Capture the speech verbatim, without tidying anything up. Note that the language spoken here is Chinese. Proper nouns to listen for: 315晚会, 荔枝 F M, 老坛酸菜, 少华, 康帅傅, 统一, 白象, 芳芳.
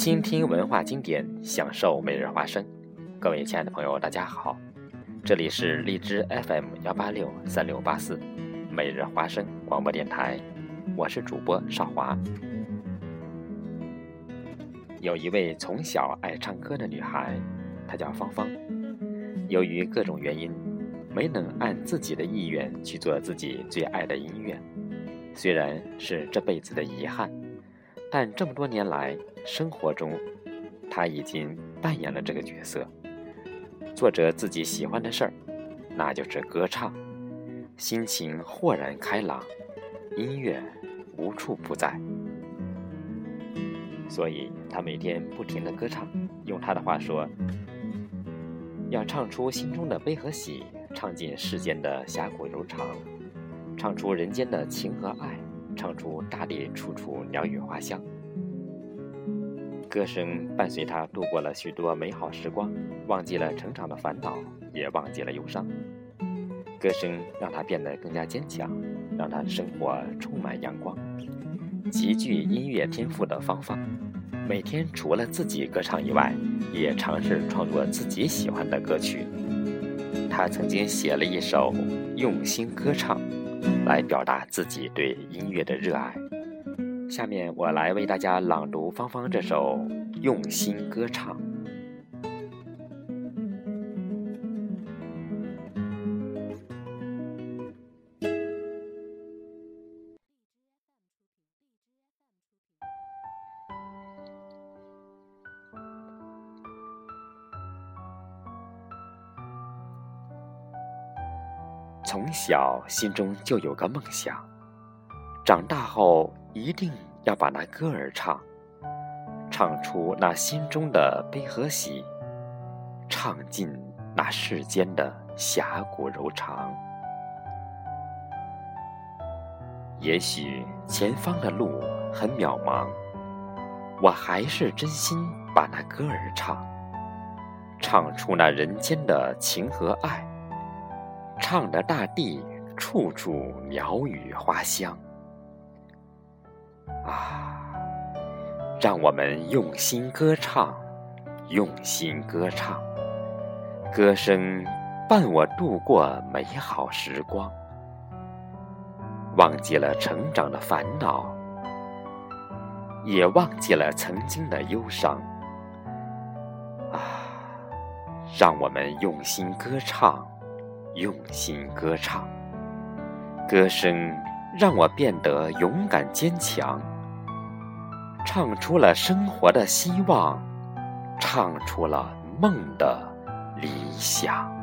倾听文化经典，享受每日花生。各位亲爱的朋友，大家好，这里是荔枝 F M 一八六三六八四每日花生广播电台，我是主播少华。有一位从小爱唱歌的女孩，她叫芳芳。由于各种原因，没能按自己的意愿去做自己最爱的音乐，虽然是这辈子的遗憾，但这么多年来，生活中她已经扮演了这个角色，做着自己喜欢的事儿，那就是歌唱，心情豁然开朗，音乐无处不在。所以他每天不停地歌唱，用他的话说，要唱出心中的悲和喜，唱进世间的侠骨柔肠，唱出人间的情和爱，唱出大地处处鸟语花香。歌声伴随他度过了许多美好时光，忘记了成长的烦恼，也忘记了忧伤。歌声让他变得更加坚强，让他生活充满阳光。极具音乐天赋的芳芳，每天除了自己歌唱以外，也尝试创作自己喜欢的歌曲。她曾经写了一首《用心歌唱》，来表达自己对音乐的热爱。下面我来为大家朗读芳芳这首《用心歌唱》。从小心中就有个梦想，长大后一定要把那歌儿唱，唱出那心中的悲和喜，唱尽那世间的侠骨柔肠。也许前方的路很渺茫，我还是真心把那歌儿唱，唱出那人间的情和爱，唱得大地处处鸟语花香。啊，让我们用心歌唱，用心歌唱，歌声伴我度过美好时光，忘记了成长的烦恼，也忘记了曾经的忧伤。啊，让我们用心歌唱，用心歌唱，歌声让我变得勇敢坚强，唱出了生活的希望，唱出了梦的理想。